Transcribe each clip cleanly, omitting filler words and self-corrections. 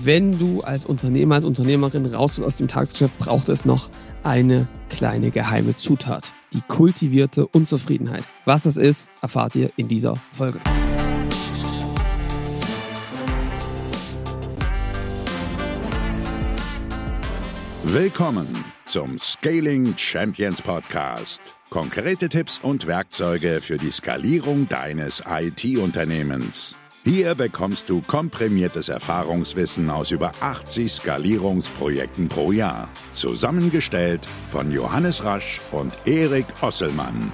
wenn du als Unternehmer, als Unternehmerin raus aus dem Tagesgeschäft, braucht es noch eine kleine geheime Zutat. Die kultivierte Unzufriedenheit. Was das ist, erfahrt ihr in dieser Folge. Willkommen zum Scaling Champions Podcast. Konkrete Tipps und Werkzeuge für die Skalierung deines IT-Unternehmens. Hier bekommst du komprimiertes Erfahrungswissen aus über 80 Skalierungsprojekten pro Jahr. Zusammengestellt von Johannes Rasch und Eric Osselmann.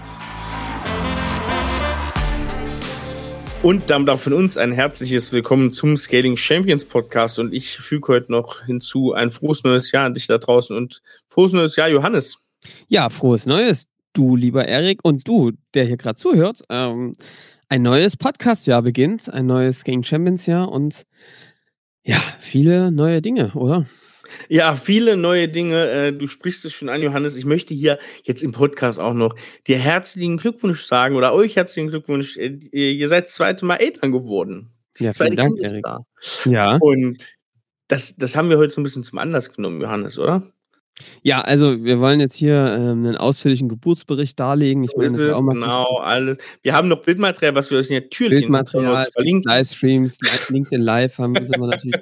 Und damit auch von uns ein herzliches Willkommen zum Scaling Champions Podcast. Und ich füge heute noch hinzu ein frohes neues Jahr an dich da draußen und frohes neues Jahr, Johannes. Ja, frohes neues, du lieber Eric und du, der hier gerade zuhört. Ein neues Podcast-Jahr beginnt, ein neues Scaling Champions-Jahr und ja, viele neue Dinge, oder? Ja, viele neue Dinge. Du sprichst es schon an, Johannes. Ich möchte hier jetzt im Podcast auch noch dir herzlichen Glückwunsch sagen oder euch herzlichen Glückwunsch. Ihr seid das zweite Mal Eltern geworden. Das ja, vielen Dank, Erik. Ja. Und das haben wir heute so ein bisschen zum Anlass genommen, Johannes, oder? Ja, also wir wollen jetzt hier einen ausführlichen Geburtsbericht darlegen. Ich meine, das ist auch mal genau alles. Wir haben noch Bildmaterial, was wir euch natürlich verlinken. Livestreams, LinkedIn Live haben wir natürlich.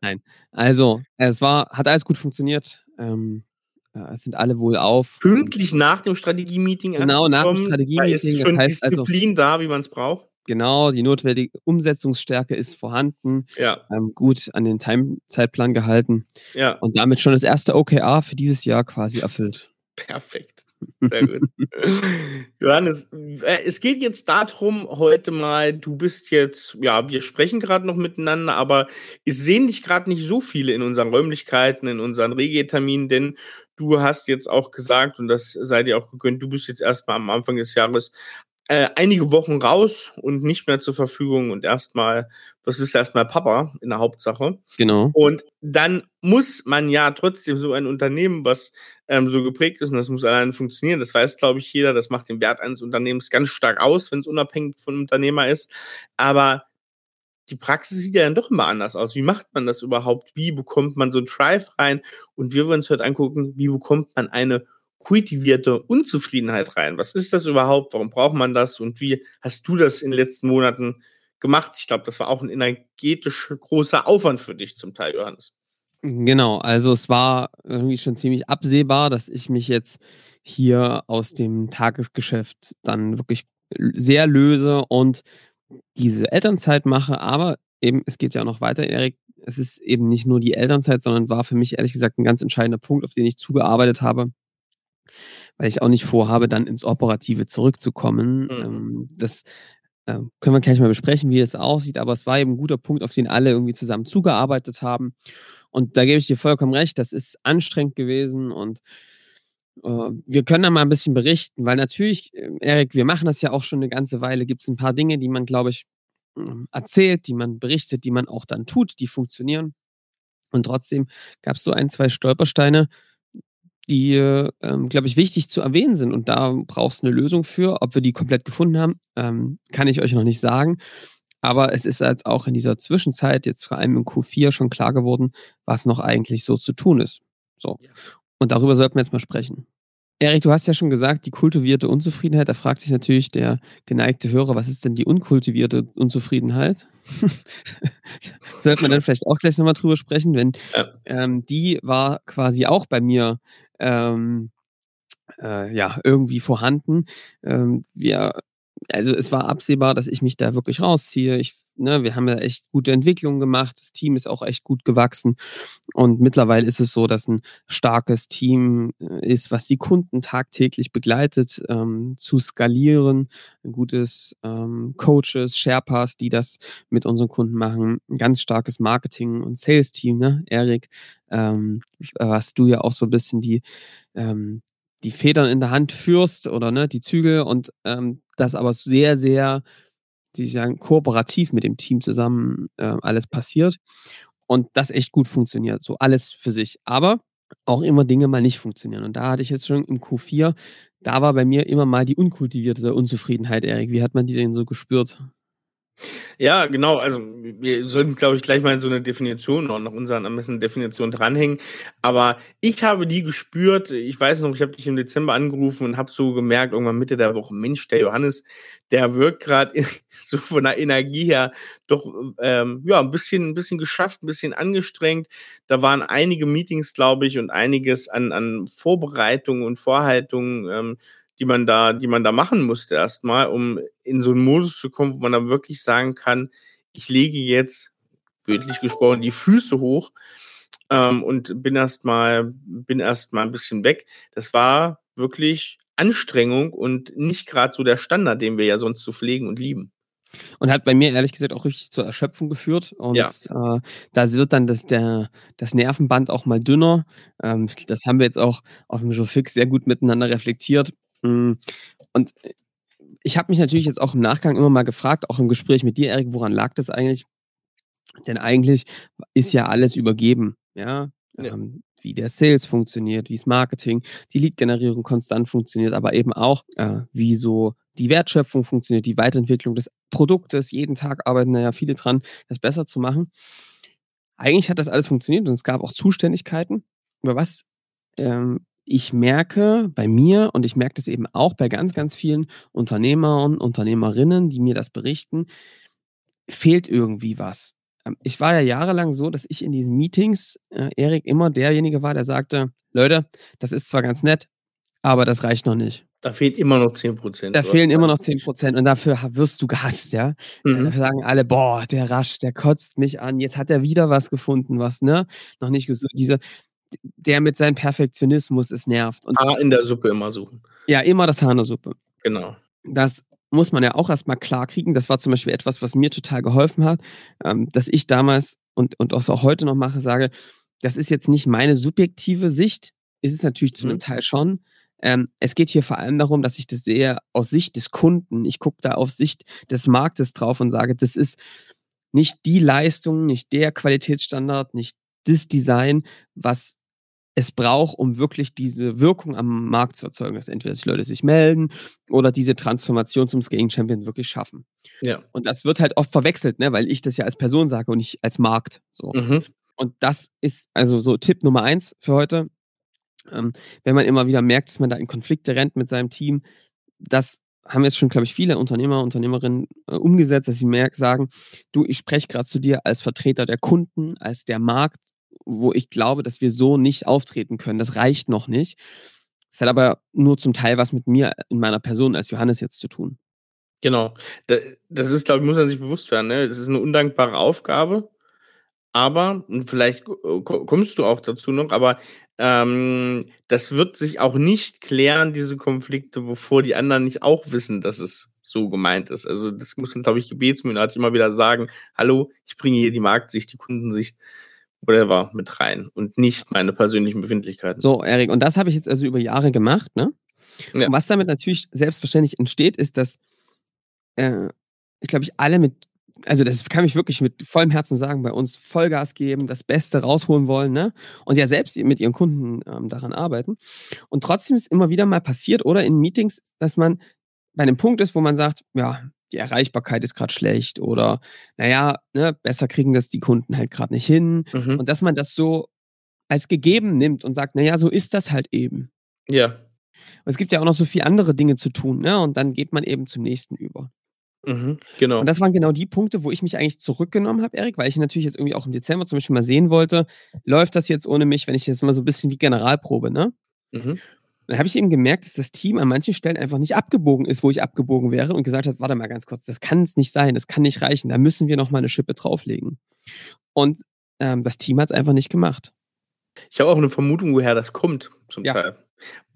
Nein, also hat alles gut funktioniert. Es sind alle wohlauf. Pünktlich nach dem Strategie-Meeting. Genau, nach dem Strategie-Meeting. Da ist schon das heißt Disziplin also, da, wie man es braucht. Genau, die notwendige Umsetzungsstärke ist vorhanden. Ja. Gut an den Zeitplan gehalten. Ja. Und damit schon das erste OKR für dieses Jahr quasi erfüllt. Perfekt. Sehr gut. Johannes, es geht jetzt darum, heute mal, du bist jetzt, ja, wir sprechen gerade noch miteinander, aber es sehen dich gerade nicht so viele in unseren Räumlichkeiten, in unseren Regie-Terminen, denn du hast jetzt auch gesagt, und das sei dir auch gegönnt, du bist jetzt erstmal am Anfang des Jahres einige Wochen raus und nicht mehr zur Verfügung und erstmal Papa in der Hauptsache. Genau. Und dann muss man ja trotzdem so ein Unternehmen, was so geprägt ist, und das muss alleine funktionieren, das weiß, glaube ich, jeder, das macht den Wert eines Unternehmens ganz stark aus, wenn es unabhängig von einem Unternehmer ist. Aber die Praxis sieht ja dann doch immer anders aus. Wie macht man das überhaupt? Wie bekommt man so ein Drive rein? Und wir wollen uns heute angucken, wie bekommt man eine kultivierte Unzufriedenheit rein. Was ist das überhaupt? Warum braucht man das? Und wie hast du das in den letzten Monaten gemacht? Ich glaube, das war auch ein energetisch großer Aufwand für dich zum Teil, Johannes. Genau, also es war irgendwie schon ziemlich absehbar, dass ich mich jetzt hier aus dem Tagesgeschäft dann wirklich sehr löse und diese Elternzeit mache. Aber eben, es geht ja noch weiter, Erik. Es ist eben nicht nur die Elternzeit, sondern war für mich ehrlich gesagt ein ganz entscheidender Punkt, auf den ich zugearbeitet habe, weil ich auch nicht vorhabe, dann ins Operative zurückzukommen. Das können wir gleich mal besprechen, wie es aussieht, aber es war eben ein guter Punkt, auf den alle irgendwie zusammen zugearbeitet haben. Und da gebe ich dir vollkommen recht, das ist anstrengend gewesen und wir können da mal ein bisschen berichten, weil natürlich, Erik, wir machen das ja auch schon eine ganze Weile, gibt es ein paar Dinge, die man, glaube ich, erzählt, die man berichtet, die man auch dann tut, die funktionieren. Und trotzdem gab es so ein, zwei Stolpersteine, die, glaube ich, wichtig zu erwähnen sind. Und da brauchst du eine Lösung für. Ob wir die komplett gefunden haben, kann ich euch noch nicht sagen. Aber es ist jetzt auch in dieser Zwischenzeit, jetzt vor allem im Q4, schon klar geworden, was noch eigentlich so zu tun ist. So. Ja. Und darüber sollten wir jetzt mal sprechen. Erik, du hast ja schon gesagt, die kultivierte Unzufriedenheit. Da fragt sich natürlich der geneigte Hörer, was ist denn die unkultivierte Unzufriedenheit? Sollte man dann vielleicht auch gleich nochmal drüber sprechen, wenn die war quasi auch bei mir irgendwie vorhanden. Es war absehbar, dass ich mich da wirklich rausziehe. Wir haben ja echt gute Entwicklungen gemacht. Das Team ist auch echt gut gewachsen. Und mittlerweile ist es so, dass ein starkes Team ist, was die Kunden tagtäglich begleitet, zu skalieren. Ein gutes Coaches, Sherpas, die das mit unseren Kunden machen. Ein ganz starkes Marketing- und Sales-Team, ne, Erik? Was du ja auch so ein bisschen die Federn in der Hand führst oder ne, die Zügel und das aber sehr, sehr, die sagen, kooperativ mit dem Team zusammen alles passiert und das echt gut funktioniert, so alles für sich, aber auch immer Dinge mal nicht funktionieren und da hatte ich jetzt schon im Q4, da war bei mir immer mal die unkultivierte Unzufriedenheit, Erik, wie hat man die denn so gespürt? Ja, genau. Also wir sollten, glaube ich, gleich mal in so eine Definition und nach unseren ermessenen Definitionen dranhängen. Aber ich habe die gespürt. Ich weiß noch, ich habe dich im Dezember angerufen und habe so gemerkt, irgendwann Mitte der Woche, Mensch, der Johannes, der wirkt gerade so von der Energie her doch ein bisschen geschafft, ein bisschen angestrengt. Da waren einige Meetings, glaube ich, und einiges an Vorbereitungen und Vorhaltungen, die man da machen musste erstmal, um in so einen Modus zu kommen, wo man dann wirklich sagen kann, ich lege jetzt, wörtlich gesprochen, die Füße hoch und bin erstmal ein bisschen weg. Das war wirklich Anstrengung und nicht gerade so der Standard, den wir ja sonst so pflegen und lieben. Und hat bei mir ehrlich gesagt auch richtig zur Erschöpfung geführt. Und ja, da wird dann das Nervenband auch mal dünner. Das haben wir jetzt auch auf dem Showfix sehr gut miteinander reflektiert. Und ich habe mich natürlich jetzt auch im Nachgang immer mal gefragt, auch im Gespräch mit dir, Erik, woran lag das eigentlich? Denn eigentlich ist ja alles übergeben, ja. Wie der Sales funktioniert, wie das Marketing, die Lead-Generierung konstant funktioniert, aber eben auch, wie so die Wertschöpfung funktioniert, die Weiterentwicklung des Produktes. Jeden Tag arbeiten da ja viele dran, das besser zu machen. Eigentlich hat das alles funktioniert und es gab auch Zuständigkeiten, über was ich merke bei mir, und ich merke das eben auch bei ganz, ganz vielen Unternehmern, Unternehmerinnen, die mir das berichten, fehlt irgendwie was. Ich war ja jahrelang so, dass ich in diesen Meetings, Erik, immer derjenige war, der sagte, Leute, das ist zwar ganz nett, aber das reicht noch nicht. Da fehlt immer noch 10%. Da fehlen immer noch 10% und dafür wirst du gehasst, ja. Mhm. Da sagen alle, boah, der Rasch, der kotzt mich an, jetzt hat er wieder was gefunden, was, ne? Noch nicht gesund. Der mit seinem Perfektionismus, es nervt. Und Haar in der Suppe immer suchen. Ja, immer das Haar in der Suppe. Genau. Das muss man ja auch erstmal klar kriegen. Das war zum Beispiel etwas, was mir total geholfen hat, dass ich damals und auch heute noch mache, sage, das ist jetzt nicht meine subjektive Sicht, ist es natürlich zu einem Teil schon. Es geht hier vor allem darum, dass ich das sehe aus Sicht des Kunden. Ich gucke da auf Sicht des Marktes drauf und sage, das ist nicht die Leistung, nicht der Qualitätsstandard, nicht das Design, was es braucht, um wirklich diese Wirkung am Markt zu erzeugen, dass entweder die Leute sich melden oder diese Transformation zum Scaling Champion wirklich schaffen. Ja. Und das wird halt oft verwechselt, ne? Weil ich das ja als Person sage und nicht als Markt. So. Mhm. Und das ist also so Tipp Nummer 1 für heute. Wenn man immer wieder merkt, dass man da in Konflikte rennt mit seinem Team, das haben jetzt schon, glaube ich, viele Unternehmer, Unternehmerinnen umgesetzt, dass sie sagen, du, ich spreche gerade zu dir als Vertreter der Kunden, als der Markt, wo ich glaube, dass wir so nicht auftreten können. Das reicht noch nicht. Das hat aber nur zum Teil was mit mir in meiner Person als Johannes jetzt zu tun. Genau. Das ist, glaube ich, muss man sich bewusst werden. Ne? Das ist eine undankbare Aufgabe. Aber, und vielleicht kommst du auch dazu noch, aber das wird sich auch nicht klären, diese Konflikte, bevor die anderen nicht auch wissen, dass es so gemeint ist. Also das muss man, glaube ich, gebetsmühlenartig immer wieder sagen, hallo, ich bringe hier die Marktsicht, die Kundensicht, whatever, mit rein und nicht meine persönlichen Befindlichkeiten. So, Erik, und das habe ich jetzt also über Jahre gemacht, ne? Ja. Und was damit natürlich selbstverständlich entsteht, ist, dass ich glaube, das kann ich wirklich mit vollem Herzen sagen, bei uns Vollgas geben, das Beste rausholen wollen, ne? Und ja selbst mit ihren Kunden daran arbeiten. Und trotzdem ist immer wieder mal passiert oder in Meetings, dass man bei einem Punkt ist, wo man sagt, ja, die Erreichbarkeit ist gerade schlecht oder besser kriegen das die Kunden halt gerade nicht hin. Mhm. Und dass man das so als gegeben nimmt und sagt, so ist das halt eben. Ja. Und es gibt ja auch noch so viele andere Dinge zu tun, ne? Und dann geht man eben zum nächsten über. Mhm, genau. Und das waren genau die Punkte, wo ich mich eigentlich zurückgenommen habe, Erik, weil ich natürlich jetzt irgendwie auch im Dezember zum Beispiel mal sehen wollte, läuft das jetzt ohne mich, wenn ich jetzt mal so ein bisschen wie Generalprobe, ne? Mhm. Dann habe ich eben gemerkt, dass das Team an manchen Stellen einfach nicht abgebogen ist, wo ich abgebogen wäre und gesagt hat, warte mal ganz kurz, das kann es nicht sein, das kann nicht reichen, da müssen wir nochmal eine Schippe drauflegen. Und das Team hat es einfach nicht gemacht. Ich habe auch eine Vermutung, woher das kommt zum Teil.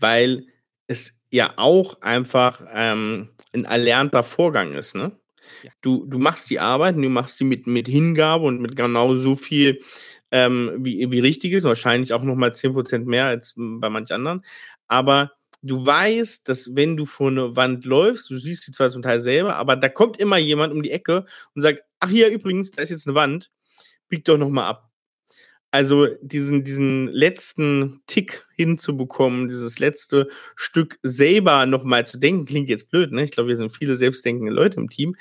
Weil es ja auch einfach ein erlernter Vorgang ist, ne? Ja. Du machst die Arbeit und du machst die mit Hingabe und mit genau so viel, wie richtig ist, wahrscheinlich auch nochmal 10% mehr als bei manch anderen. Aber du weißt, dass wenn du vor eine Wand läufst, du siehst die zwar zum Teil selber, aber da kommt immer jemand um die Ecke und sagt, ach hier übrigens, da ist jetzt eine Wand, bieg doch nochmal ab. Also diesen letzten Tick hinzubekommen, dieses letzte Stück selber nochmal zu denken, klingt jetzt blöd, ne? Ich glaube, wir sind viele selbstdenkende Leute im Team.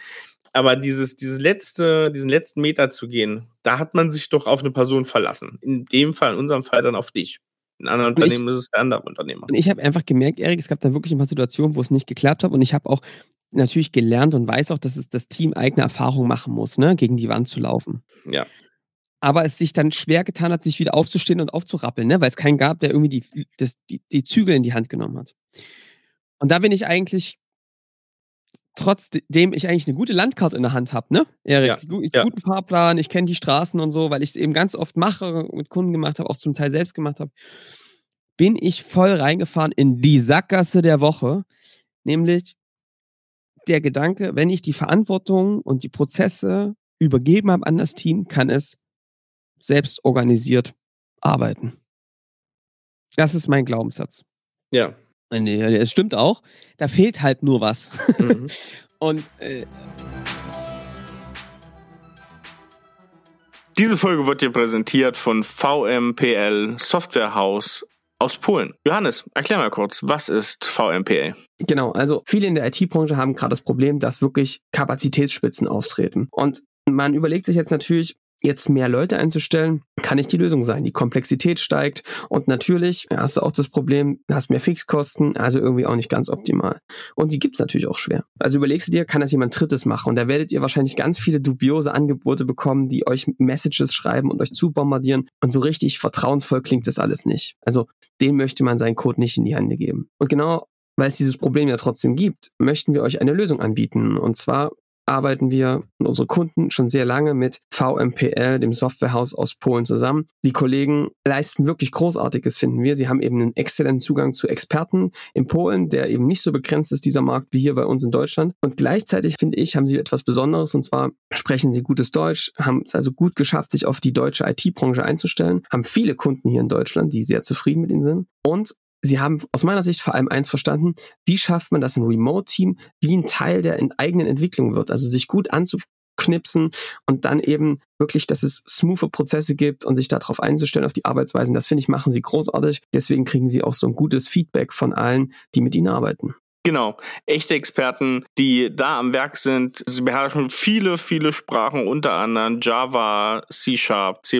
Aber diesen letzten Meter zu gehen, da hat man sich doch auf eine Person verlassen. In dem Fall, in unserem Fall dann auf dich. In anderen Unternehmen ist es der andere Unternehmer. Und ich habe einfach gemerkt, Erik, es gab da wirklich ein paar Situationen, wo es nicht geklappt hat. Und ich habe auch natürlich gelernt und weiß auch, dass es das Team eigene Erfahrung machen muss, ne? Gegen die Wand zu laufen. Ja. Aber es sich dann schwer getan hat, sich wieder aufzustehen und aufzurappeln, ne? Weil es keinen gab, der irgendwie die Zügel in die Hand genommen hat. Und da bin ich eigentlich, trotzdem ich eigentlich eine gute Landkarte in der Hand habe, ne, Erik? Ja, guten Fahrplan, ich kenne die Straßen und so, weil ich es eben ganz oft mache, mit Kunden gemacht habe, auch zum Teil selbst gemacht habe, bin ich voll reingefahren in die Sackgasse der Woche, nämlich der Gedanke, wenn ich die Verantwortung und die Prozesse übergeben habe an das Team, kann es selbst organisiert arbeiten. Das ist mein Glaubenssatz. Ja. Nee, es stimmt auch. Da fehlt halt nur was. Mhm. Und diese Folge wird dir präsentiert von VMPL Softwarehaus aus Polen. Johannes, erklär mal kurz, was ist VMPL? Genau, also viele in der IT-Branche haben gerade das Problem, dass wirklich Kapazitätsspitzen auftreten. Und man überlegt sich jetzt natürlich, jetzt mehr Leute einzustellen, kann nicht die Lösung sein. Die Komplexität steigt und natürlich hast du auch das Problem, hast mehr Fixkosten, also irgendwie auch nicht ganz optimal. Und die gibt's natürlich auch schwer. Also überlegst du dir, kann das jemand Drittes machen? Und da werdet ihr wahrscheinlich ganz viele dubiose Angebote bekommen, die euch Messages schreiben und euch zubombardieren. Und so richtig vertrauensvoll klingt das alles nicht. Also dem möchte man seinen Code nicht in die Hände geben. Und genau, weil es dieses Problem ja trotzdem gibt, möchten wir euch eine Lösung anbieten. Und zwar arbeiten wir und unsere Kunden schon sehr lange mit VMPL, dem Softwarehaus aus Polen, zusammen. Die Kollegen leisten wirklich Großartiges, finden wir. Sie haben eben einen exzellenten Zugang zu Experten in Polen, der eben nicht so begrenzt ist, dieser Markt, wie hier bei uns in Deutschland. Und gleichzeitig, finde ich, haben sie etwas Besonderes, und zwar sprechen sie gutes Deutsch, haben es also gut geschafft, sich auf die deutsche IT-Branche einzustellen, haben viele Kunden hier in Deutschland, die sehr zufrieden mit ihnen sind. Und sie haben aus meiner Sicht vor allem eins verstanden: Wie schafft man das, ein Remote-Team wie ein Teil der eigenen Entwicklung wird, also sich gut anzuknipsen und dann eben wirklich, dass es smoothe Prozesse gibt und sich darauf einzustellen, auf die Arbeitsweisen. Das, finde ich, machen sie großartig. Deswegen kriegen sie auch so ein gutes Feedback von allen, die mit ihnen arbeiten. Genau, echte Experten, die da am Werk sind. Sie beherrschen viele, viele Sprachen, unter anderem Java, C#, C++.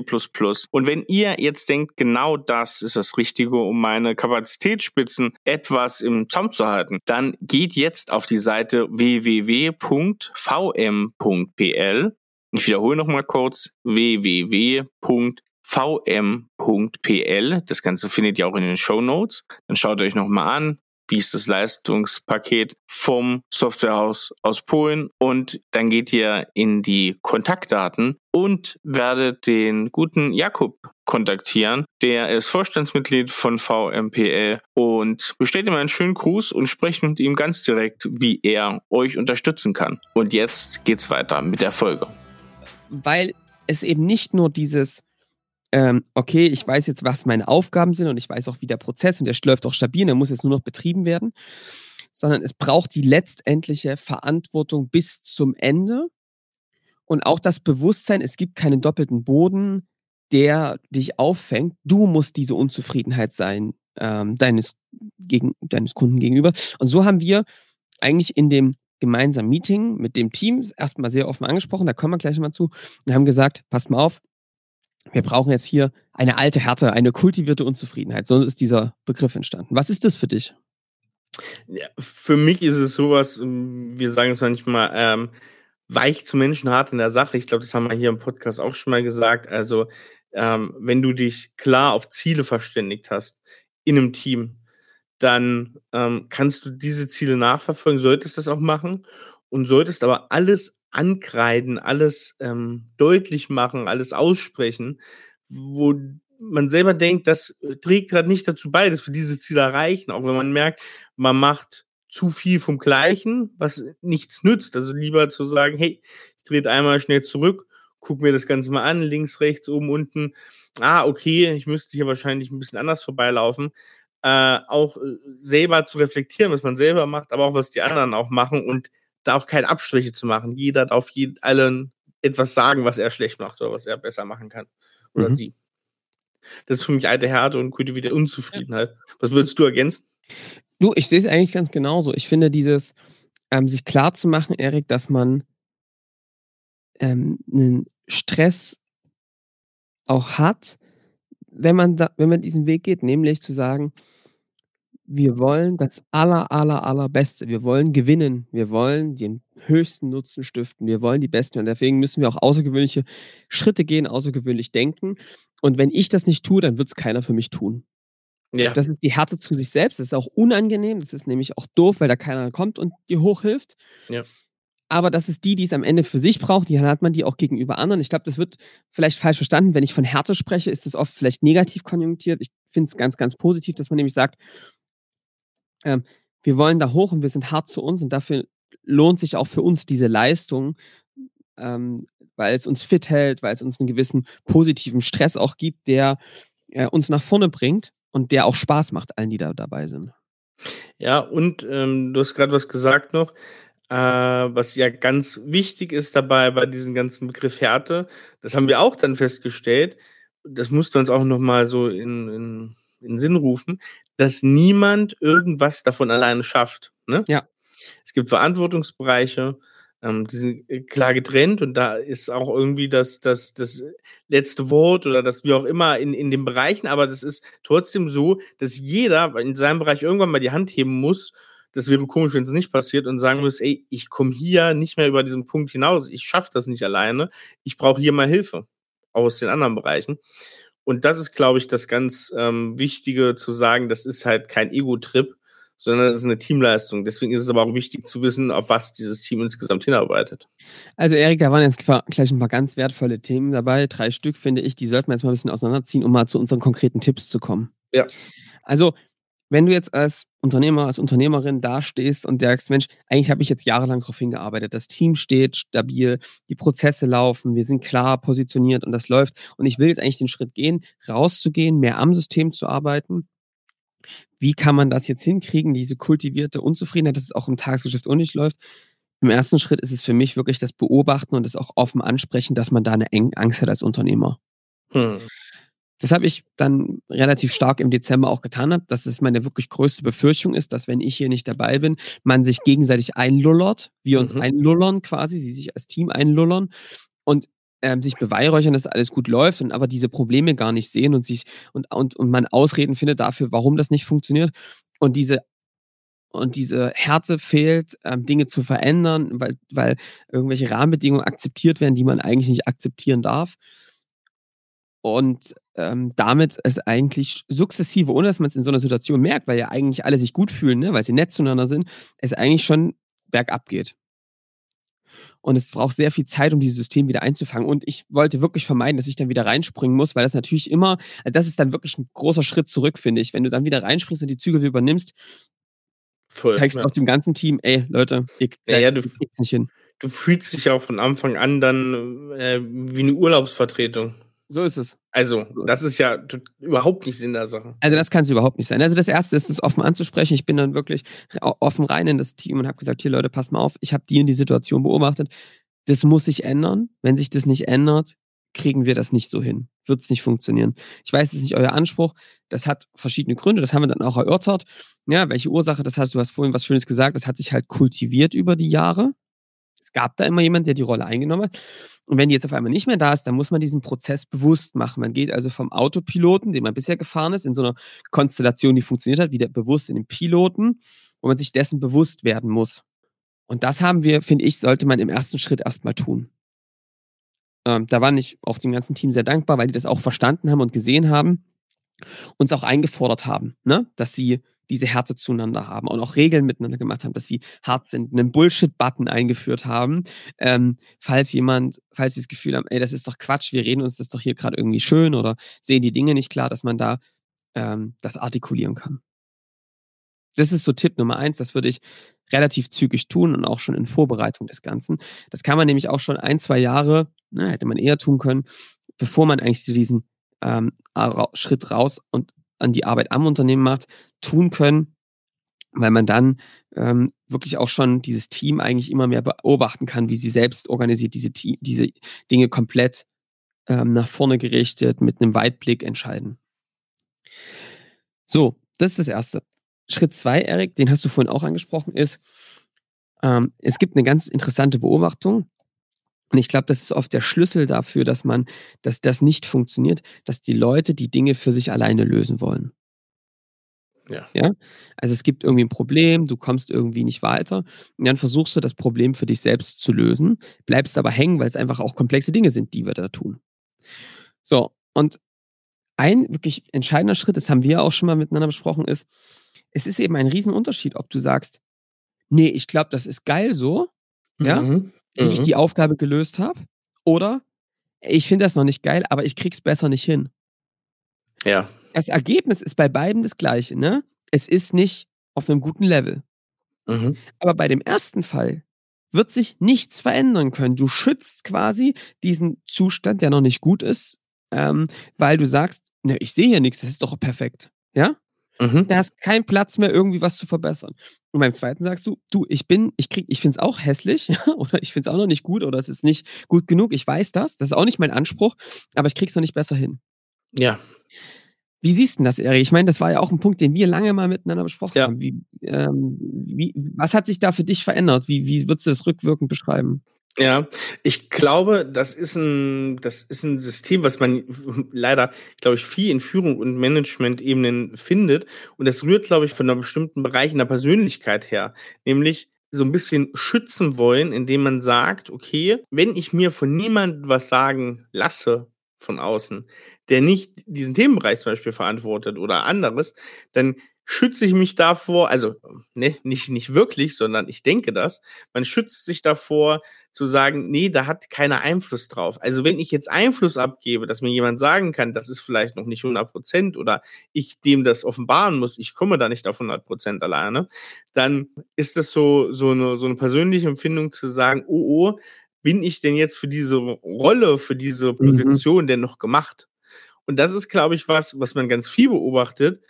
Und wenn ihr jetzt denkt, genau das ist das Richtige, um meine Kapazitätsspitzen etwas im Zaum zu halten, dann geht jetzt auf die Seite www.vm.pl. Ich wiederhole nochmal kurz, www.vm.pl. Das Ganze findet ihr auch in den Shownotes. Dann schaut euch nochmal an, wie ist das Leistungspaket vom Softwarehaus aus Polen, und dann geht ihr in die Kontaktdaten und werdet den guten Jakub kontaktieren. Der ist Vorstandsmitglied von VMPL, und bestellt ihm einen schönen Gruß und sprecht mit ihm ganz direkt, wie er euch unterstützen kann. Und jetzt geht's weiter mit der Folge. Weil es eben nicht nur dieses okay, ich weiß jetzt, was meine Aufgaben sind, und ich weiß auch, wie der Prozess, und der läuft auch stabil, der muss jetzt nur noch betrieben werden, sondern es braucht die letztendliche Verantwortung bis zum Ende und auch das Bewusstsein, es gibt keinen doppelten Boden, der dich auffängt. Du musst diese Unzufriedenheit sein, deines Kunden gegenüber. Und so haben wir eigentlich in dem gemeinsamen Meeting mit dem Team erstmal sehr offen angesprochen, da kommen wir gleich mal zu, und haben gesagt, passt mal auf, wir brauchen jetzt hier eine alte Härte, eine kultivierte Unzufriedenheit. So ist dieser Begriff entstanden. Was ist das für dich? Ja, für mich ist es sowas, wir sagen es manchmal, weich zu Menschen, hart in der Sache. Ich glaube, das haben wir hier im Podcast auch schon mal gesagt. Also, wenn du dich klar auf Ziele verständigt hast in einem Team, dann kannst du diese Ziele nachverfolgen, solltest das auch machen und solltest aber alles ankreiden, alles deutlich machen, alles aussprechen, wo man selber denkt, das trägt gerade nicht dazu bei, dass wir diese Ziele erreichen, auch wenn man merkt, man macht zu viel vom Gleichen, was nichts nützt. Also lieber zu sagen, hey, ich drehe einmal schnell zurück, guck mir das Ganze mal an, links, rechts, oben, unten. Ah, okay, ich müsste hier wahrscheinlich ein bisschen anders vorbeilaufen. Auch selber zu reflektieren, was man selber macht, aber auch was die anderen auch machen, und da auch keine Abstriche zu machen. Jeder darf allen etwas sagen, was er schlecht macht oder was er besser machen kann. Oder sie. Das ist für mich alte Härte und kultivierte Unzufriedenheit. Ja. Was würdest du ergänzen? Du, ich sehe es eigentlich ganz genauso. Ich finde dieses, sich klar zu machen, Erik, dass man einen Stress auch hat, wenn man diesen Weg geht, nämlich zu sagen, wir wollen das Allerbeste, wir wollen gewinnen, wir wollen den höchsten Nutzen stiften, wir wollen die Besten und deswegen müssen wir auch außergewöhnliche Schritte gehen, außergewöhnlich denken und wenn ich das nicht tue, dann wird es keiner für mich tun. Ja. Das ist die Härte zu sich selbst, das ist auch unangenehm, das ist nämlich auch doof, weil da keiner kommt und dir hochhilft. Ja. Aber das ist die es am Ende für sich braucht, die hat man die auch gegenüber anderen. Ich glaube, das wird vielleicht falsch verstanden. Wenn ich von Härte spreche, ist das oft vielleicht negativ konjunktiert. Ich finde es ganz, ganz positiv, dass man nämlich sagt, wir wollen da hoch und wir sind hart zu uns und dafür lohnt sich auch für uns diese Leistung, weil es uns fit hält, weil es uns einen gewissen positiven Stress auch gibt, der uns nach vorne bringt und der auch Spaß macht, allen, die da dabei sind. Ja, und du hast gerade was gesagt noch, was ja ganz wichtig ist dabei bei diesem ganzen Begriff Härte, das haben wir auch dann festgestellt, das mussten wir uns auch nochmal so in Sinn rufen, dass niemand irgendwas davon alleine schafft. Ne? Ja. Es gibt Verantwortungsbereiche, die sind klar getrennt und da ist auch irgendwie das letzte Wort oder das wie auch immer in den Bereichen, aber das ist trotzdem so, dass jeder in seinem Bereich irgendwann mal die Hand heben muss. Das wäre komisch, wenn es nicht passiert und sagen muss, ey, ich komme hier nicht mehr über diesen Punkt hinaus, ich schaffe das nicht alleine, ich brauche hier mal Hilfe aus den anderen Bereichen. Und das ist, glaube ich, das ganz Wichtige zu sagen, das ist halt kein Ego-Trip, sondern das ist eine Teamleistung. Deswegen ist es aber auch wichtig zu wissen, auf was dieses Team insgesamt hinarbeitet. Also Erik, da waren jetzt gleich ein paar ganz wertvolle Themen dabei, 3 Stück, finde ich, die sollten wir jetzt mal ein bisschen auseinanderziehen, um mal zu unseren konkreten Tipps zu kommen. Ja. Also, wenn du jetzt als Unternehmer, als Unternehmerin dastehst und sagst, Mensch, eigentlich habe ich jetzt jahrelang darauf hingearbeitet, das Team steht stabil, die Prozesse laufen, wir sind klar positioniert und das läuft und ich will jetzt eigentlich den Schritt gehen, rauszugehen, mehr am System zu arbeiten. Wie kann man das jetzt hinkriegen, diese kultivierte Unzufriedenheit, dass es auch im Tagesgeschäft auch nicht läuft? Im ersten Schritt ist es für mich wirklich das Beobachten und das auch offen ansprechen, dass man da eine Angst hat als Unternehmer. Das habe ich dann relativ stark im Dezember auch getan, dass es meine wirklich größte Befürchtung ist, dass wenn ich hier nicht dabei bin, man sich gegenseitig einlullert, wir uns einlullern quasi, sie sich als Team einlullern und sich beweihräuchern, dass alles gut läuft und aber diese Probleme gar nicht sehen und sich und man Ausreden findet dafür, warum das nicht funktioniert und diese Härte fehlt, Dinge zu verändern, weil irgendwelche Rahmenbedingungen akzeptiert werden, die man eigentlich nicht akzeptieren darf. Und damit es eigentlich sukzessive, ohne dass man es in so einer Situation merkt, weil ja eigentlich alle sich gut fühlen, ne, weil sie nett zueinander sind, es eigentlich schon bergab geht. Und es braucht sehr viel Zeit, um dieses System wieder einzufangen. Und ich wollte wirklich vermeiden, dass ich dann wieder reinspringen muss, weil das natürlich immer, also das ist dann wirklich ein großer Schritt zurück, finde ich. Wenn du dann wieder reinspringst und die Zügel übernimmst, zeigst du auch dem ganzen Team, ey, Leute, ihr kriegt's nicht hin. Du fühlst dich auch von Anfang an dann wie eine Urlaubsvertretung. So ist es. Also, das ist ja überhaupt nicht Sinn der Sache. Also, das kann es überhaupt nicht sein. Also, das Erste ist, es offen anzusprechen. Ich bin dann wirklich offen rein in das Team und habe gesagt, hier Leute, passt mal auf, ich habe die Situation beobachtet. Das muss sich ändern. Wenn sich das nicht ändert, kriegen wir das nicht so hin. Wird es nicht funktionieren. Ich weiß, das ist nicht euer Anspruch. Das hat verschiedene Gründe. Das haben wir dann auch erörtert. Ja, welche Ursache das heißt, du hast vorhin was Schönes gesagt. Das hat sich halt kultiviert über die Jahre. Es gab da immer jemanden, der die Rolle eingenommen hat. Und wenn die jetzt auf einmal nicht mehr da ist, dann muss man diesen Prozess bewusst machen. Man geht also vom Autopiloten, den man bisher gefahren ist, in so einer Konstellation, die funktioniert hat, wieder bewusst in den Piloten, wo man sich dessen bewusst werden muss. Und das haben wir, finde ich, sollte man im ersten Schritt erstmal tun. Da war ich auch dem ganzen Team sehr dankbar, weil die das auch verstanden haben und gesehen haben, uns auch eingefordert haben, ne? Dass sie diese Härte zueinander haben und auch Regeln miteinander gemacht haben, dass sie hart sind, einen Bullshit-Button eingeführt haben, falls sie das Gefühl haben, ey, das ist doch Quatsch, wir reden uns das doch hier gerade irgendwie schön oder sehen die Dinge nicht klar, dass man da das artikulieren kann. Das ist so Tipp Nummer 1, das würde ich relativ zügig tun und auch schon in Vorbereitung des Ganzen. Das kann man nämlich auch schon 1-2 Jahre, hätte man eher tun können, bevor man eigentlich diesen Schritt raus und an die Arbeit am Unternehmen macht, tun können, weil man dann wirklich auch schon dieses Team eigentlich immer mehr beobachten kann, wie sie selbst organisiert, diese Dinge komplett nach vorne gerichtet, mit einem Weitblick entscheiden. So, das ist das Erste. Schritt 2, Erik, den hast du vorhin auch angesprochen, ist, es gibt eine ganz interessante Beobachtung, Und ich glaube, das ist oft der Schlüssel dafür, dass das nicht funktioniert, dass die Leute die Dinge für sich alleine lösen wollen. Ja? Also es gibt irgendwie ein Problem, du kommst irgendwie nicht weiter und dann versuchst du das Problem für dich selbst zu lösen, bleibst aber hängen, weil es einfach auch komplexe Dinge sind, die wir da tun. So, und ein wirklich entscheidender Schritt, das haben wir auch schon mal miteinander besprochen, ist, es ist eben ein Riesenunterschied, ob du sagst, nee, ich glaube, das ist geil so, wie ich die Aufgabe gelöst habe, oder ich finde das noch nicht geil, aber ich krieg's besser nicht hin. Ja. Das Ergebnis ist bei beiden das gleiche, ne? Es ist nicht auf einem guten Level. Mhm. Aber bei dem ersten Fall wird sich nichts verändern können. Du schützt quasi diesen Zustand, der noch nicht gut ist, weil du sagst, ne, ich sehe hier nichts, das ist doch perfekt. Ja? Mhm. Da hast keinen Platz mehr, irgendwie was zu verbessern. Und beim zweiten sagst du, ich finde es auch hässlich, oder ich finde es auch noch nicht gut, oder es ist nicht gut genug, ich weiß das ist auch nicht mein Anspruch, aber ich krieg's noch nicht besser hin. Ja. Wie siehst du denn das, Eric? Ich meine, das war ja auch ein Punkt, den wir lange mal miteinander besprochen haben. Was hat sich da für dich verändert? Wie würdest du das rückwirkend beschreiben? Ja, ich glaube, das ist ein System, was man leider, glaube ich, viel in Führung und Management-Ebenen findet. Und das rührt, glaube ich, von einem bestimmten Bereich in der Persönlichkeit her. Nämlich so ein bisschen schützen wollen, indem man sagt, okay, wenn ich mir von niemandem was sagen lasse, von außen, der nicht diesen Themenbereich zum Beispiel verantwortet oder anderes, dann schütze ich mich davor, also ne, nicht wirklich, sondern ich denke das, man schützt sich davor zu sagen, nee, da hat keiner Einfluss drauf. Also wenn ich jetzt Einfluss abgebe, dass mir jemand sagen kann, das ist vielleicht noch nicht 100% oder ich dem das offenbaren muss, ich komme da nicht auf 100% alleine, dann ist das so eine persönliche Empfindung zu sagen, oh, bin ich denn jetzt für diese Rolle, für diese Position denn noch gemacht? Und das ist, glaube ich, was man ganz viel beobachtet,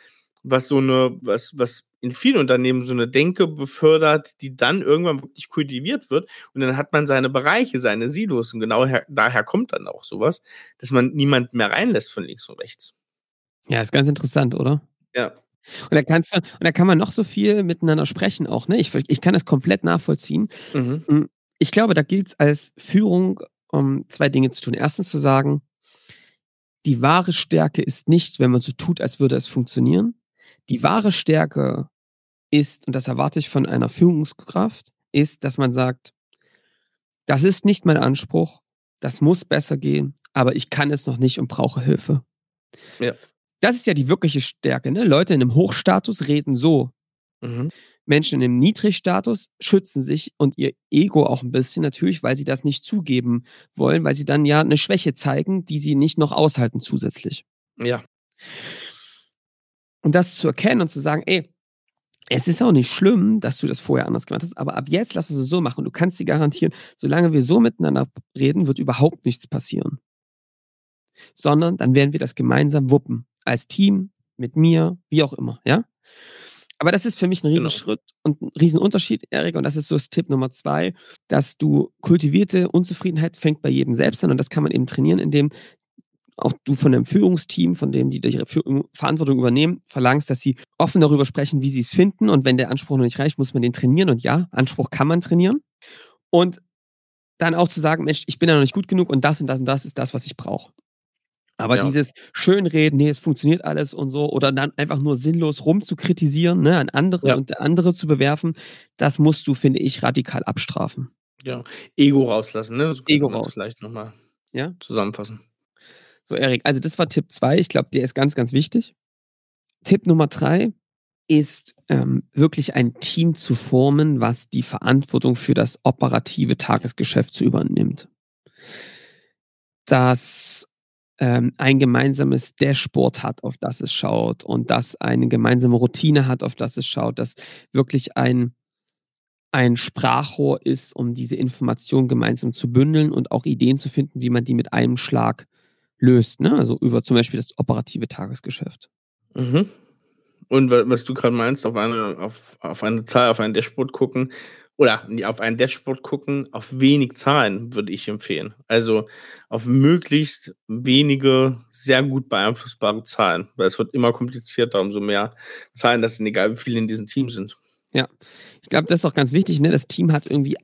was in vielen Unternehmen so eine Denke befördert, die dann irgendwann wirklich kultiviert wird. Und dann hat man seine Bereiche, seine Silos. Und genau daher kommt dann auch sowas, dass man niemanden mehr reinlässt von links und rechts. Ja, ist ganz interessant, oder? Ja. Und da kann man noch so viel miteinander sprechen auch, ne? Ich kann das komplett nachvollziehen. Mhm. Ich glaube, da gilt es als Führung, zwei Dinge zu tun. Erstens zu sagen, die wahre Stärke ist nicht, wenn man so tut, als würde es funktionieren. Die wahre Stärke ist, und das erwarte ich von einer Führungskraft, ist, dass man sagt, das ist nicht mein Anspruch, das muss besser gehen, aber ich kann es noch nicht und brauche Hilfe. Ja. Das ist ja die wirkliche Stärke, ne? Leute in einem Hochstatus reden so. Mhm. Menschen in einem Niedrigstatus schützen sich und ihr Ego auch ein bisschen natürlich, weil sie das nicht zugeben wollen, weil sie dann ja eine Schwäche zeigen, die sie nicht noch aushalten zusätzlich. Ja. Und das zu erkennen und zu sagen, ey, es ist auch nicht schlimm, dass du das vorher anders gemacht hast, aber ab jetzt lass uns es so machen. Und du kannst dir garantieren, solange wir so miteinander reden, wird überhaupt nichts passieren. Sondern dann werden wir das gemeinsam wuppen. Als Team, mit mir, wie auch immer, ja? Aber das ist für mich ein Riesenschritt und ein Riesenunterschied, Eric. Und das ist so das Tipp Nummer 2, dass du kultivierte Unzufriedenheit fängt bei jedem selbst an. Und das kann man eben trainieren, indem auch du von einem Führungsteam, von dem die ihre Verantwortung übernehmen, verlangst, dass sie offen darüber sprechen, wie sie es finden. Und wenn der Anspruch noch nicht reicht, muss man den trainieren. Und ja, Anspruch kann man trainieren. Und dann auch zu sagen, Mensch, ich bin da noch nicht gut genug und das und das und das ist das, was ich brauche. Aber dieses Schönreden, nee, es funktioniert alles und so, oder dann einfach nur sinnlos rumzukritisieren, ne, an andere und andere zu bewerfen, das musst du, finde ich, radikal abstrafen. Ja, Ego rauslassen, ne? Das Ego raus. Vielleicht nochmal zusammenfassen. So, Eric, also das war Tipp 2. Ich glaube, der ist ganz, ganz wichtig. Tipp Nummer 3 ist, wirklich ein Team zu formen, was die Verantwortung für das operative Tagesgeschäft zu übernimmt. Das ein gemeinsames Dashboard hat, auf das es schaut, und das eine gemeinsame Routine hat, auf das es schaut, dass wirklich ein Sprachrohr ist, um diese Informationen gemeinsam zu bündeln und auch Ideen zu finden, wie man die mit einem Schlag löst, ne? Also über zum Beispiel das operative Tagesgeschäft. Mhm. Und was du gerade meinst, auf eine Zahl, auf ein Dashboard gucken, oder auf ein Dashboard gucken, auf wenig Zahlen würde ich empfehlen. Also auf möglichst wenige, sehr gut beeinflussbare Zahlen. Weil es wird immer komplizierter, umso mehr Zahlen, das sind egal, wie viele in diesem Team sind. Ja, ich glaube, das ist auch ganz wichtig, ne? Das Team hat irgendwie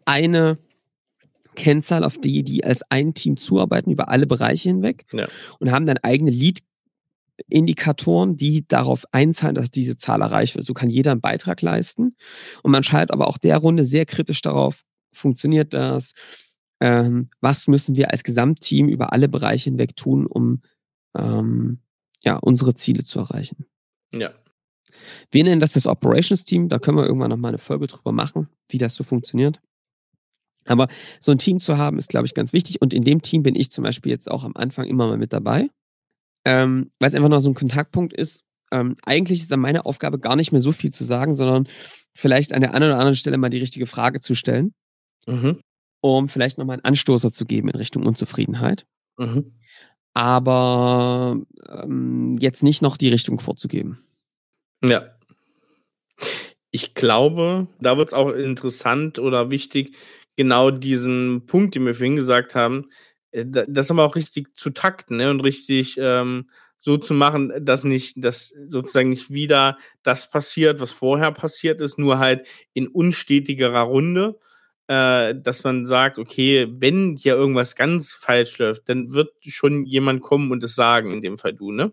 Kennzahl, auf die als ein Team zuarbeiten über alle Bereiche hinweg, ja, und haben dann eigene Lead-Indikatoren, die darauf einzahlen, dass diese Zahl erreicht wird. So kann jeder einen Beitrag leisten. Und man schaut aber auch der Runde sehr kritisch darauf, funktioniert das? Was müssen wir als Gesamtteam über alle Bereiche hinweg tun, um unsere Ziele zu erreichen? Ja. Wir nennen das Operations-Team. Da können wir irgendwann nochmal eine Folge drüber machen, wie das so funktioniert. Aber so ein Team zu haben, ist, glaube ich, ganz wichtig. Und in dem Team bin ich zum Beispiel jetzt auch am Anfang immer mal mit dabei, weil es einfach noch so ein Kontaktpunkt ist. Eigentlich ist dann meine Aufgabe, gar nicht mehr so viel zu sagen, sondern vielleicht an der einen oder anderen Stelle mal die richtige Frage zu stellen, um vielleicht nochmal einen Anstoßer zu geben in Richtung Unzufriedenheit. Aber jetzt nicht noch die Richtung vorzugeben. Ja. Ich glaube, da wird es auch interessant oder wichtig, genau diesen Punkt, den wir vorhin gesagt haben, das aber auch richtig zu takten, ne? Und richtig so zu machen, dass sozusagen nicht wieder das passiert, was vorher passiert ist, nur halt in unstetigerer Runde, dass man sagt, okay, wenn hier irgendwas ganz falsch läuft, dann wird schon jemand kommen und es sagen, in dem Fall du, ne?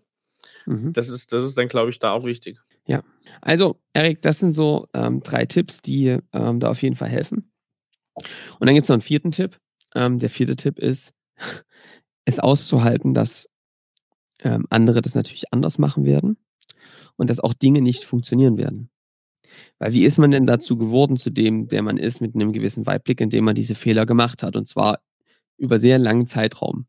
Mhm. Das ist dann, glaube ich, da auch wichtig. Ja, also Eric, das sind so 3 Tipps, die da auf jeden Fall helfen. Und dann gibt es noch einen 4. Tipp. Der 4. Tipp ist, es auszuhalten, dass andere das natürlich anders machen werden und dass auch Dinge nicht funktionieren werden. Weil wie ist man denn dazu geworden, zu dem, der man ist, mit einem gewissen Weitblick, indem man diese Fehler gemacht hat, und zwar über sehr langen Zeitraum.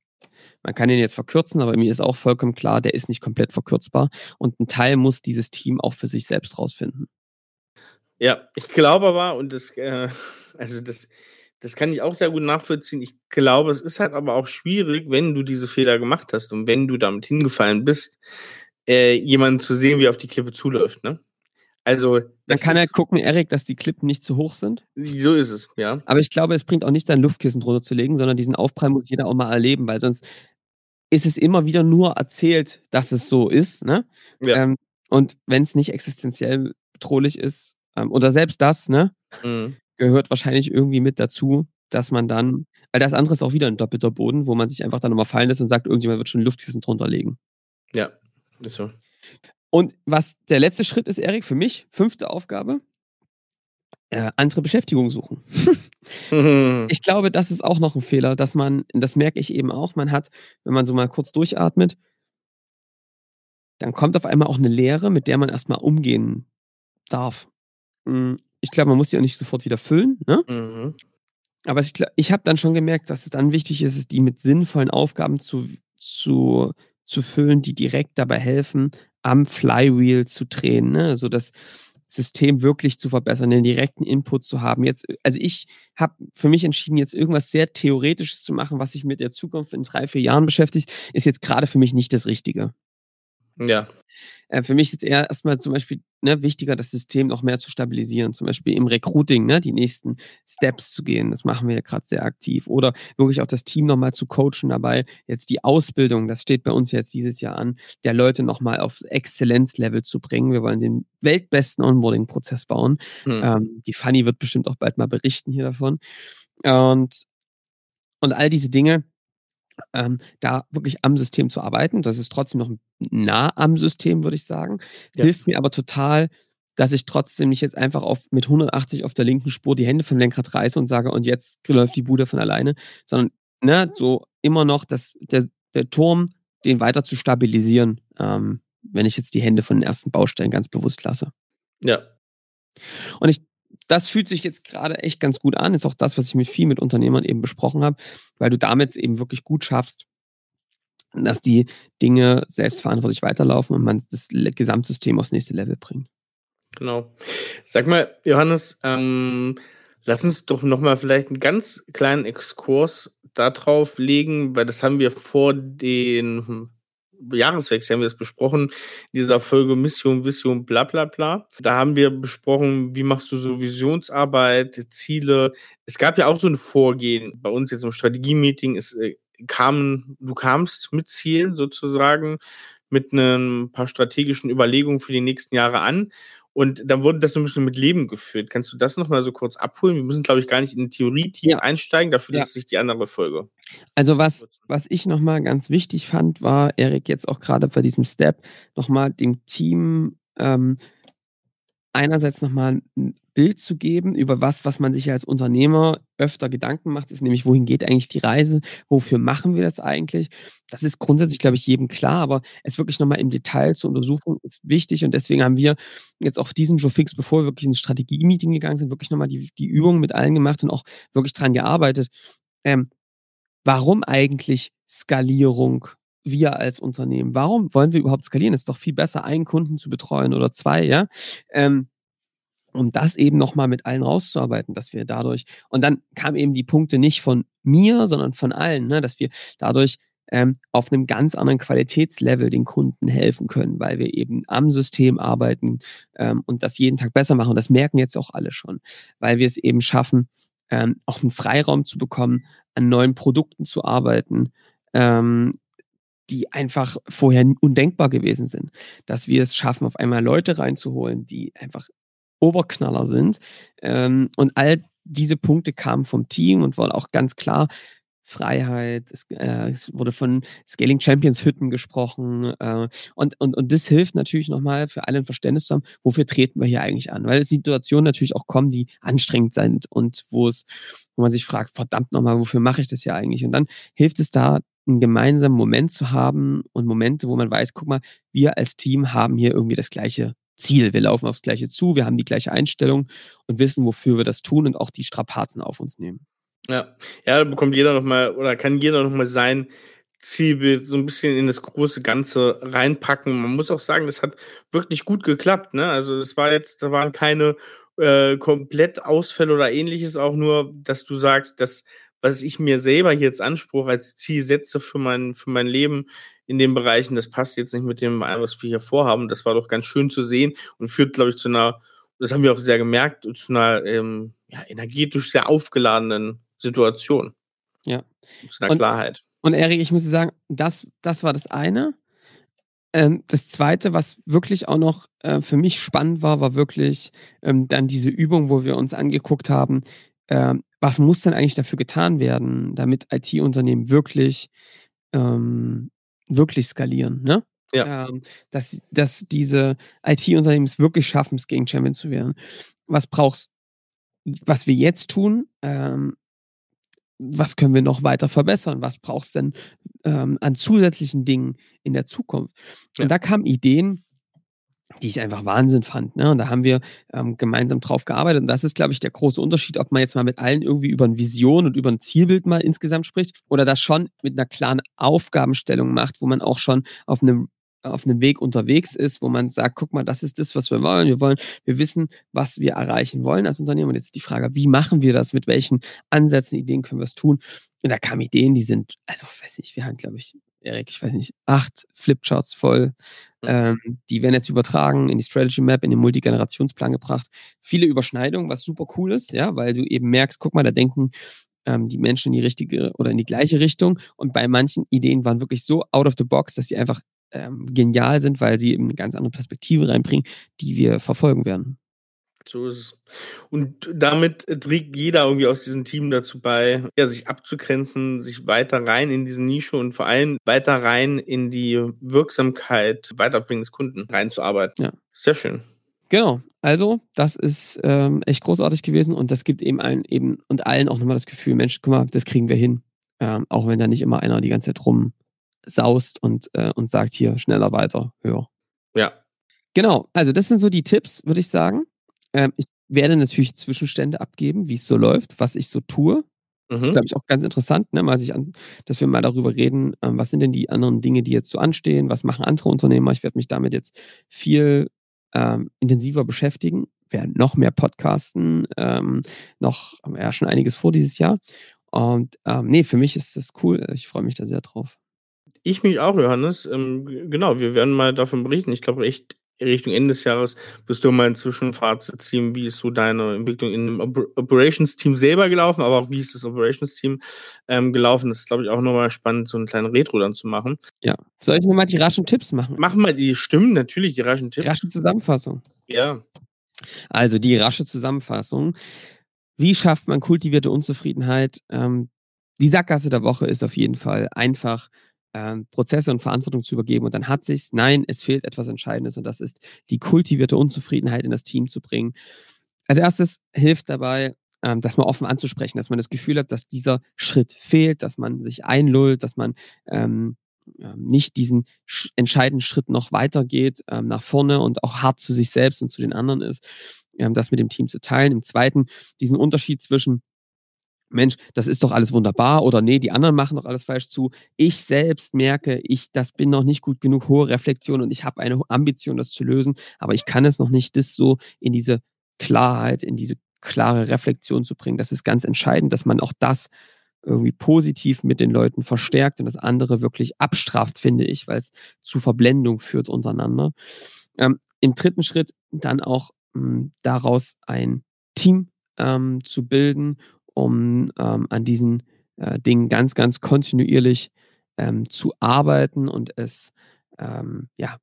Man kann ihn jetzt verkürzen, aber mir ist auch vollkommen klar, der ist nicht komplett verkürzbar und ein Teil muss dieses Team auch für sich selbst rausfinden. Ja, ich glaube aber, und das kann ich auch sehr gut nachvollziehen, ich glaube, es ist halt aber auch schwierig, wenn du diese Fehler gemacht hast und wenn du damit hingefallen bist, jemanden zu sehen, wie er auf die Klippe zuläuft, ne? Also, man kann halt gucken, Eric, dass die Klippen nicht zu hoch sind. So ist es, ja. Aber ich glaube, es bringt auch nicht, dein Luftkissen drunter zu legen, sondern diesen Aufprall muss jeder auch mal erleben, weil sonst ist es immer wieder nur erzählt, dass es so ist, ne? Ja. Und wenn es nicht existenziell bedrohlich ist, oder selbst das, ne, gehört wahrscheinlich irgendwie mit dazu, dass man dann, weil das andere ist auch wieder ein doppelter Boden, wo man sich einfach dann nochmal fallen lässt und sagt, irgendjemand wird schon ein Luftkissen drunter legen. Ja, ist so. Und was der letzte Schritt ist, Eric, für mich, 5. Aufgabe, andere Beschäftigung suchen. Ich glaube, das ist auch noch ein Fehler, dass man, das merke ich eben auch, man hat, wenn man so mal kurz durchatmet, dann kommt auf einmal auch eine Leere, mit der man erstmal umgehen darf. Ich glaube, man muss die auch nicht sofort wieder füllen, ne? Aber ich habe dann schon gemerkt, dass es dann wichtig ist, die mit sinnvollen Aufgaben zu füllen, die direkt dabei helfen, am Flywheel zu drehen, ne? Also das System wirklich zu verbessern, den direkten Input zu haben. Jetzt, also ich habe für mich entschieden, jetzt irgendwas sehr Theoretisches zu machen, was sich mit der Zukunft in 3-4 Jahren beschäftigt, ist jetzt gerade für mich nicht das Richtige. Ja. Für mich ist jetzt eher erstmal zum Beispiel, ne, wichtiger, das System noch mehr zu stabilisieren, zum Beispiel im Recruiting, ne, die nächsten Steps zu gehen. Das machen wir ja gerade sehr aktiv. Oder wirklich auch das Team nochmal zu coachen dabei. Jetzt die Ausbildung, das steht bei uns jetzt dieses Jahr an, der Leute nochmal aufs Exzellenzlevel zu bringen. Wir wollen den weltbesten Onboarding-Prozess bauen. Die Fanny wird bestimmt auch bald mal berichten hier davon. Und all diese Dinge, da wirklich am System zu arbeiten, das ist trotzdem noch nah am System, würde ich sagen, ja, hilft mir aber total, dass ich trotzdem nicht jetzt einfach mit 180 auf der linken Spur die Hände vom Lenkrad reiße und sage, und jetzt läuft die Bude von alleine, sondern, ne, so immer noch der Turm, den weiter zu stabilisieren, wenn ich jetzt die Hände von den ersten Baustellen ganz bewusst lasse. Ja. Und das fühlt sich jetzt gerade echt ganz gut an. Ist auch das, was ich mit Unternehmern eben besprochen habe, weil du damit eben wirklich gut schaffst, dass die Dinge selbstverantwortlich weiterlaufen und man das Gesamtsystem aufs nächste Level bringt. Genau. Sag mal, Johannes, lass uns doch nochmal vielleicht einen ganz kleinen Exkurs darauf legen, weil das haben wir vor den Jahreswechsel haben wir das besprochen, in dieser Folge Mission, Vision, bla bla bla. Da haben wir besprochen, wie machst du so Visionsarbeit, Ziele. Es gab ja auch so ein Vorgehen bei uns jetzt im Strategie-Meeting. Du kamst mit Zielen sozusagen. mit ein paar strategischen Überlegungen für die nächsten Jahre an. Und dann wurde das so ein bisschen mit Leben gefüllt. Kannst du das nochmal so kurz abholen? Wir müssen, glaube ich, gar nicht in die Theorie tief einsteigen. Dafür lässt sich die andere Folge. Also was ich nochmal ganz wichtig fand, war, Eric, jetzt auch gerade bei diesem Step, nochmal dem Team einerseits nochmal ein Bild zu geben über was man sich als Unternehmer öfter Gedanken macht, ist nämlich, wohin geht eigentlich die Reise, wofür machen wir das eigentlich? Das ist grundsätzlich, glaube ich, jedem klar, aber es wirklich nochmal im Detail zu untersuchen, ist wichtig, und deswegen haben wir jetzt auch diesen Joe Fix, bevor wir wirklich ins Strategie-Meeting gegangen sind, wirklich nochmal die Übungen mit allen gemacht und auch wirklich dran gearbeitet. Warum eigentlich Skalierung? Wir als Unternehmen. Warum wollen wir überhaupt skalieren? Es ist doch viel besser, einen Kunden zu betreuen oder zwei, ja? Um das eben nochmal mit allen rauszuarbeiten, dass wir dadurch, und dann kamen eben die Punkte nicht von mir, sondern von allen, ne? Dass wir dadurch auf einem ganz anderen Qualitätslevel den Kunden helfen können, weil wir eben am System arbeiten und das jeden Tag besser machen. Und das merken jetzt auch alle schon, weil wir es eben schaffen, auch einen Freiraum zu bekommen, an neuen Produkten zu arbeiten, die einfach vorher undenkbar gewesen sind. Dass wir es schaffen, auf einmal Leute reinzuholen, die einfach Oberknaller sind. Und all diese Punkte kamen vom Team und waren auch ganz klar Freiheit. Es wurde von Scaling Champions Hütten gesprochen. Und das hilft natürlich nochmal für alle ein Verständnis zu haben, wofür treten wir hier eigentlich an? Weil es Situationen natürlich auch kommen, die anstrengend sind und wo man sich fragt, verdammt nochmal, wofür mache ich das hier eigentlich? Und dann hilft es da, einen gemeinsamen Moment zu haben und Momente, wo man weiß, guck mal, wir als Team haben hier irgendwie das gleiche Ziel. Wir laufen aufs Gleiche zu, wir haben die gleiche Einstellung und wissen, wofür wir das tun und auch die Strapazen auf uns nehmen. Ja, da bekommt jeder nochmal oder kann jeder nochmal sein Zielbild so ein bisschen in das große Ganze reinpacken. Man muss auch sagen, das hat wirklich gut geklappt, ne? Also da waren keine komplett Ausfälle oder Ähnliches, auch nur, dass du sagst, dass was ich mir selber jetzt Anspruch als Ziel setze für mein Leben in den Bereichen, das passt jetzt nicht mit dem ein, was wir hier vorhaben. Das war doch ganz schön zu sehen und führt, glaube ich, zu einer, das haben wir auch sehr gemerkt, zu einer energetisch sehr aufgeladenen Situation. Ja. Zu einer Klarheit. Und Eric, ich muss dir sagen, das war das eine. Das Zweite, was wirklich auch noch für mich spannend war wirklich dann diese Übung, wo wir uns angeguckt haben, was muss denn eigentlich dafür getan werden, damit IT-Unternehmen wirklich skalieren, ne? Ja. Dass diese IT-Unternehmen es wirklich schaffen, es gegen Champion zu werden. Was wir jetzt tun, was können wir noch weiter verbessern? Was brauchst du denn an zusätzlichen Dingen in der Zukunft? Ja. Und da kamen Ideen, die ich einfach Wahnsinn fand, ne? Und da haben wir gemeinsam drauf gearbeitet. Und das ist, glaube ich, der große Unterschied, ob man jetzt mal mit allen irgendwie über eine Vision und über ein Zielbild mal insgesamt spricht oder das schon mit einer klaren Aufgabenstellung macht, wo man auch schon auf einem Weg unterwegs ist, wo man sagt, guck mal, das ist das, was wir wollen. Wir wissen, was wir erreichen wollen als Unternehmen. Und jetzt die Frage, wie machen wir das? Mit welchen Ansätzen, Ideen können wir es tun? Und da kamen Ideen, die sind, also weiß nicht, wir haben, glaube ich, Eric, 8 Flipcharts voll. Die werden jetzt übertragen in die Strategy Map, in den Multigenerationsplan gebracht. Viele Überschneidungen, was super cool ist, ja, weil du eben merkst, guck mal, da denken die Menschen in die richtige oder in die gleiche Richtung. Und bei manchen Ideen waren wirklich so out of the box, dass sie einfach genial sind, weil sie eben eine ganz andere Perspektive reinbringen, die wir verfolgen werden. So ist es. Und damit trägt jeder irgendwie aus diesem Team dazu bei, ja, sich abzugrenzen, sich weiter rein in diese Nische und vor allem weiter rein in die Wirksamkeit, Weiterbringen des Kunden reinzuarbeiten. Ja. Sehr schön. Genau. Also, das ist echt großartig gewesen und das gibt eben allen auch nochmal das Gefühl, Mensch, guck mal, das kriegen wir hin. Auch wenn da nicht immer einer die ganze Zeit rumsaust und sagt, hier, schneller, weiter, höher. Ja. Genau. Also, das sind so die Tipps, würde ich sagen. Ich werde natürlich Zwischenstände abgeben, wie es so läuft, was ich so tue. Das ist, glaube ich, auch ganz interessant, ne? Dass wir mal darüber reden, was sind denn die anderen Dinge, die jetzt so anstehen, was machen andere Unternehmer. Ich werde mich damit jetzt viel intensiver beschäftigen, werde noch mehr podcasten, schon einiges vor dieses Jahr. Und für mich ist das cool. Ich freue mich da sehr drauf. Ich mich auch, Johannes. Genau, wir werden mal davon berichten. Ich glaube, echt Richtung Ende des Jahres wirst du mal ein Zwischenfazit ziehen, wie ist so deine Entwicklung in dem Operations-Team selber gelaufen, aber auch wie ist das Operations-Team gelaufen. Das ist, glaube ich, auch nochmal spannend, so einen kleinen Retro dann zu machen. Ja. Soll ich nochmal die raschen Tipps machen? Machen wir die, stimmen natürlich, die raschen Tipps. Rasche Zusammenfassung. Ja. Also die rasche Zusammenfassung. Wie schafft man kultivierte Unzufriedenheit? Die Sackgasse der Woche ist auf jeden Fall einfach, Prozesse und Verantwortung zu übergeben und dann hat sich's. Nein, es fehlt etwas Entscheidendes und das ist, die kultivierte Unzufriedenheit in das Team zu bringen. Als erstes hilft dabei, das mal offen anzusprechen, dass man das Gefühl hat, dass dieser Schritt fehlt, dass man sich einlullt, dass man nicht diesen entscheidenden Schritt noch weitergeht nach vorne und auch hart zu sich selbst und zu den anderen ist, das mit dem Team zu teilen. Im Zweiten, diesen Unterschied zwischen Mensch, das ist doch alles wunderbar oder nee, die anderen machen doch alles falsch zu. Ich selbst merke, das bin noch nicht gut genug, hohe Reflexion und ich habe eine Ambition, das zu lösen, aber ich kann es noch nicht, das so in diese Klarheit, in diese klare Reflexion zu bringen. Das ist ganz entscheidend, dass man auch das irgendwie positiv mit den Leuten verstärkt und das andere wirklich abstraft, finde ich, weil es zu Verblendung führt untereinander. Im dritten Schritt dann auch daraus ein Team zu bilden, um an diesen Dingen ganz, ganz kontinuierlich zu arbeiten und es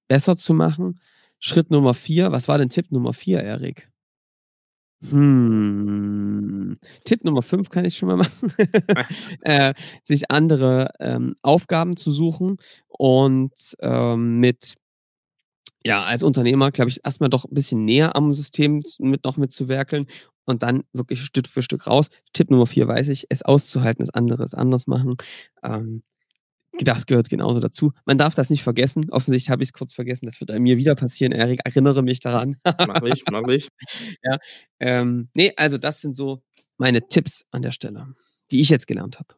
besser zu machen. Schritt Nummer 4. Was war denn Tipp Nummer 4, Erik? Tipp Nummer 5 kann ich schon mal machen. Sich andere Aufgaben zu suchen und als Unternehmer, glaube ich, erstmal doch ein bisschen näher am System mitzuwerkeln und dann wirklich Stück für Stück raus. Tipp Nummer 4 weiß ich, es auszuhalten, das anders machen. Das gehört genauso dazu. Man darf das nicht vergessen. Offensichtlich habe ich es kurz vergessen. Das wird mir wieder passieren, Erik. Erinnere mich daran. Mach ich. Ja. Das sind so meine Tipps an der Stelle, die ich jetzt gelernt habe.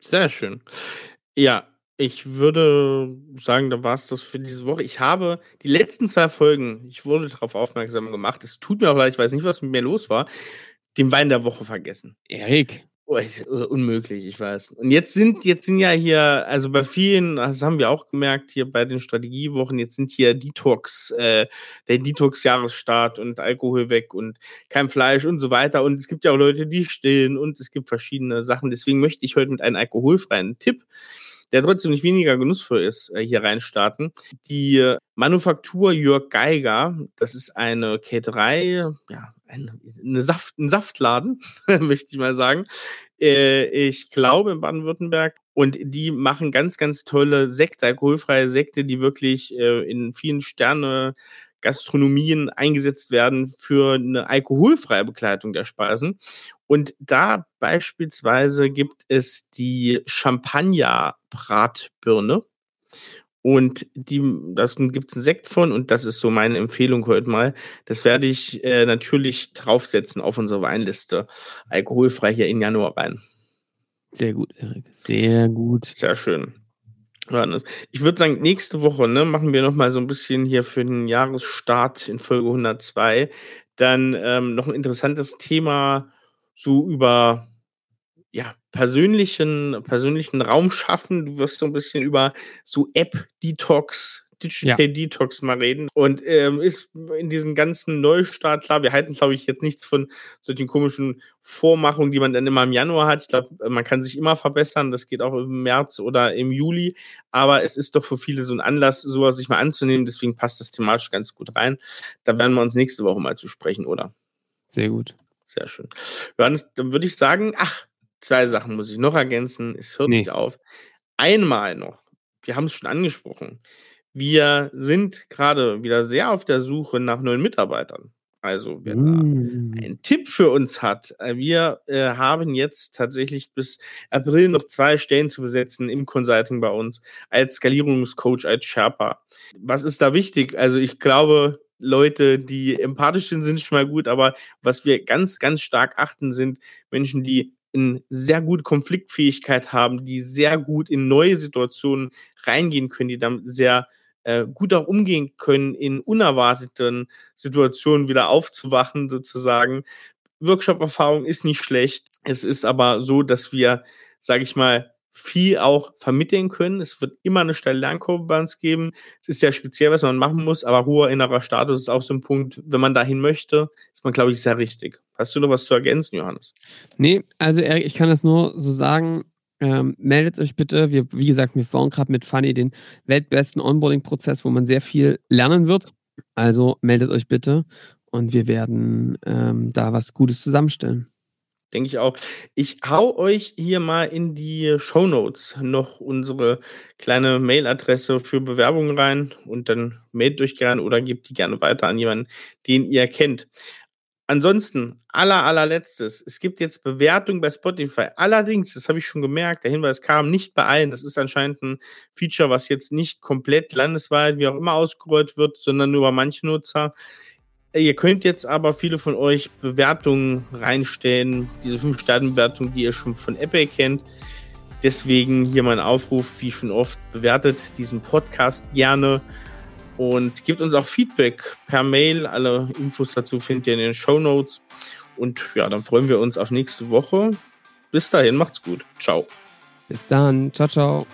Sehr schön. Ja. Ich würde sagen, da war es das für diese Woche. Ich habe die letzten 2 Folgen, ich wurde darauf aufmerksam gemacht, es tut mir auch leid, ich weiß nicht, was mit mir los war, den Wein der Woche vergessen. Erik. Oh, unmöglich, ich weiß. Und jetzt sind ja hier, also bei vielen, das haben wir auch gemerkt, hier bei den Strategiewochen, jetzt sind hier der Detox-Jahresstart und Alkohol weg und kein Fleisch und so weiter. Und es gibt ja auch Leute, die stillen und es gibt verschiedene Sachen. Deswegen möchte ich heute mit einem alkoholfreien Tipp, der trotzdem nicht weniger genussvoll ist, hier reinstarten. Die Manufaktur Jörg Geiger, das ist eine Käterei, ja, ein Saftladen, möchte ich mal sagen. Ich glaube in Baden-Württemberg. Und die machen ganz, ganz tolle Sekte, alkoholfreie Sekte, die wirklich in vielen Sterne-Gastronomien eingesetzt werden für eine alkoholfreie Begleitung der Speisen. Und da beispielsweise gibt es die Champagner-Bratbirne und da gibt es einen Sekt von und das ist so meine Empfehlung heute mal. Das werde ich natürlich draufsetzen auf unsere Weinliste. Alkoholfrei hier in Januar rein. Sehr gut, Erik. Sehr gut. Sehr schön. Ich würde sagen, nächste Woche machen wir nochmal so ein bisschen hier für den Jahresstart in Folge 102. Dann noch ein interessantes Thema so über persönlichen Raum schaffen. Du wirst so ein bisschen über so App-Detox, Digital-Detox mal reden. Und ist in diesem ganzen Neustart, klar, wir halten, glaube ich, jetzt nichts von solchen komischen Vormachungen, die man dann immer im Januar hat. Ich glaube, man kann sich immer verbessern. Das geht auch im März oder im Juli. Aber es ist doch für viele so ein Anlass, sowas sich mal anzunehmen. Deswegen passt das thematisch ganz gut rein. Da werden wir uns nächste Woche mal zu sprechen, oder? Sehr gut. Sehr schön. Johannes, dann würde ich sagen, 2 Sachen muss ich noch ergänzen. Es hört nicht auf. Einmal noch, wir haben es schon angesprochen, wir sind gerade wieder sehr auf der Suche nach neuen Mitarbeitern. Also wer da einen Tipp für uns hat, wir haben jetzt tatsächlich bis April noch 2 Stellen zu besetzen im Consulting bei uns, als Skalierungscoach, als Sherpa. Was ist da wichtig? Also ich glaube, Leute, die empathisch sind schon mal gut, aber was wir ganz, ganz stark achten, sind Menschen, die eine sehr gute Konfliktfähigkeit haben, die sehr gut in neue Situationen reingehen können, die dann sehr gut auch umgehen können, in unerwarteten Situationen wieder aufzuwachen sozusagen. Workshop-Erfahrung ist nicht schlecht. Es ist aber so, dass wir, sage ich mal, viel auch vermitteln können. Es wird immer eine steile Lernkurve bei uns geben. Es ist ja speziell, was man machen muss, aber hoher innerer Status ist auch so ein Punkt, wenn man dahin möchte, ist man, glaube ich, sehr richtig. Hast du noch was zu ergänzen, Johannes? Nee, also Eric, ich kann das nur so sagen, meldet euch bitte. Wie gesagt, wir bauen gerade mit Fanny den weltbesten Onboarding-Prozess, wo man sehr viel lernen wird. Also meldet euch bitte und wir werden da was Gutes zusammenstellen. Denke ich auch. Ich hau euch hier mal in die Shownotes noch unsere kleine Mailadresse für Bewerbungen rein und dann meldet euch gerne oder gebt die gerne weiter an jemanden, den ihr kennt. Ansonsten, allerletztes, es gibt jetzt Bewertungen bei Spotify. Allerdings, das habe ich schon gemerkt, der Hinweis kam nicht bei allen. Das ist anscheinend ein Feature, was jetzt nicht komplett landesweit, wie auch immer, ausgerollt wird, sondern nur bei manchen Nutzer. Ihr könnt jetzt aber viele von euch Bewertungen reinstellen, diese 5-Sterne-Bewertung, die ihr schon von Apple kennt. Deswegen hier mein Aufruf, wie schon oft, bewertet diesen Podcast gerne und gebt uns auch Feedback per Mail. Alle Infos dazu findet ihr in den Shownotes. Und ja, dann freuen wir uns auf nächste Woche. Bis dahin, macht's gut. Ciao. Bis dann. Ciao.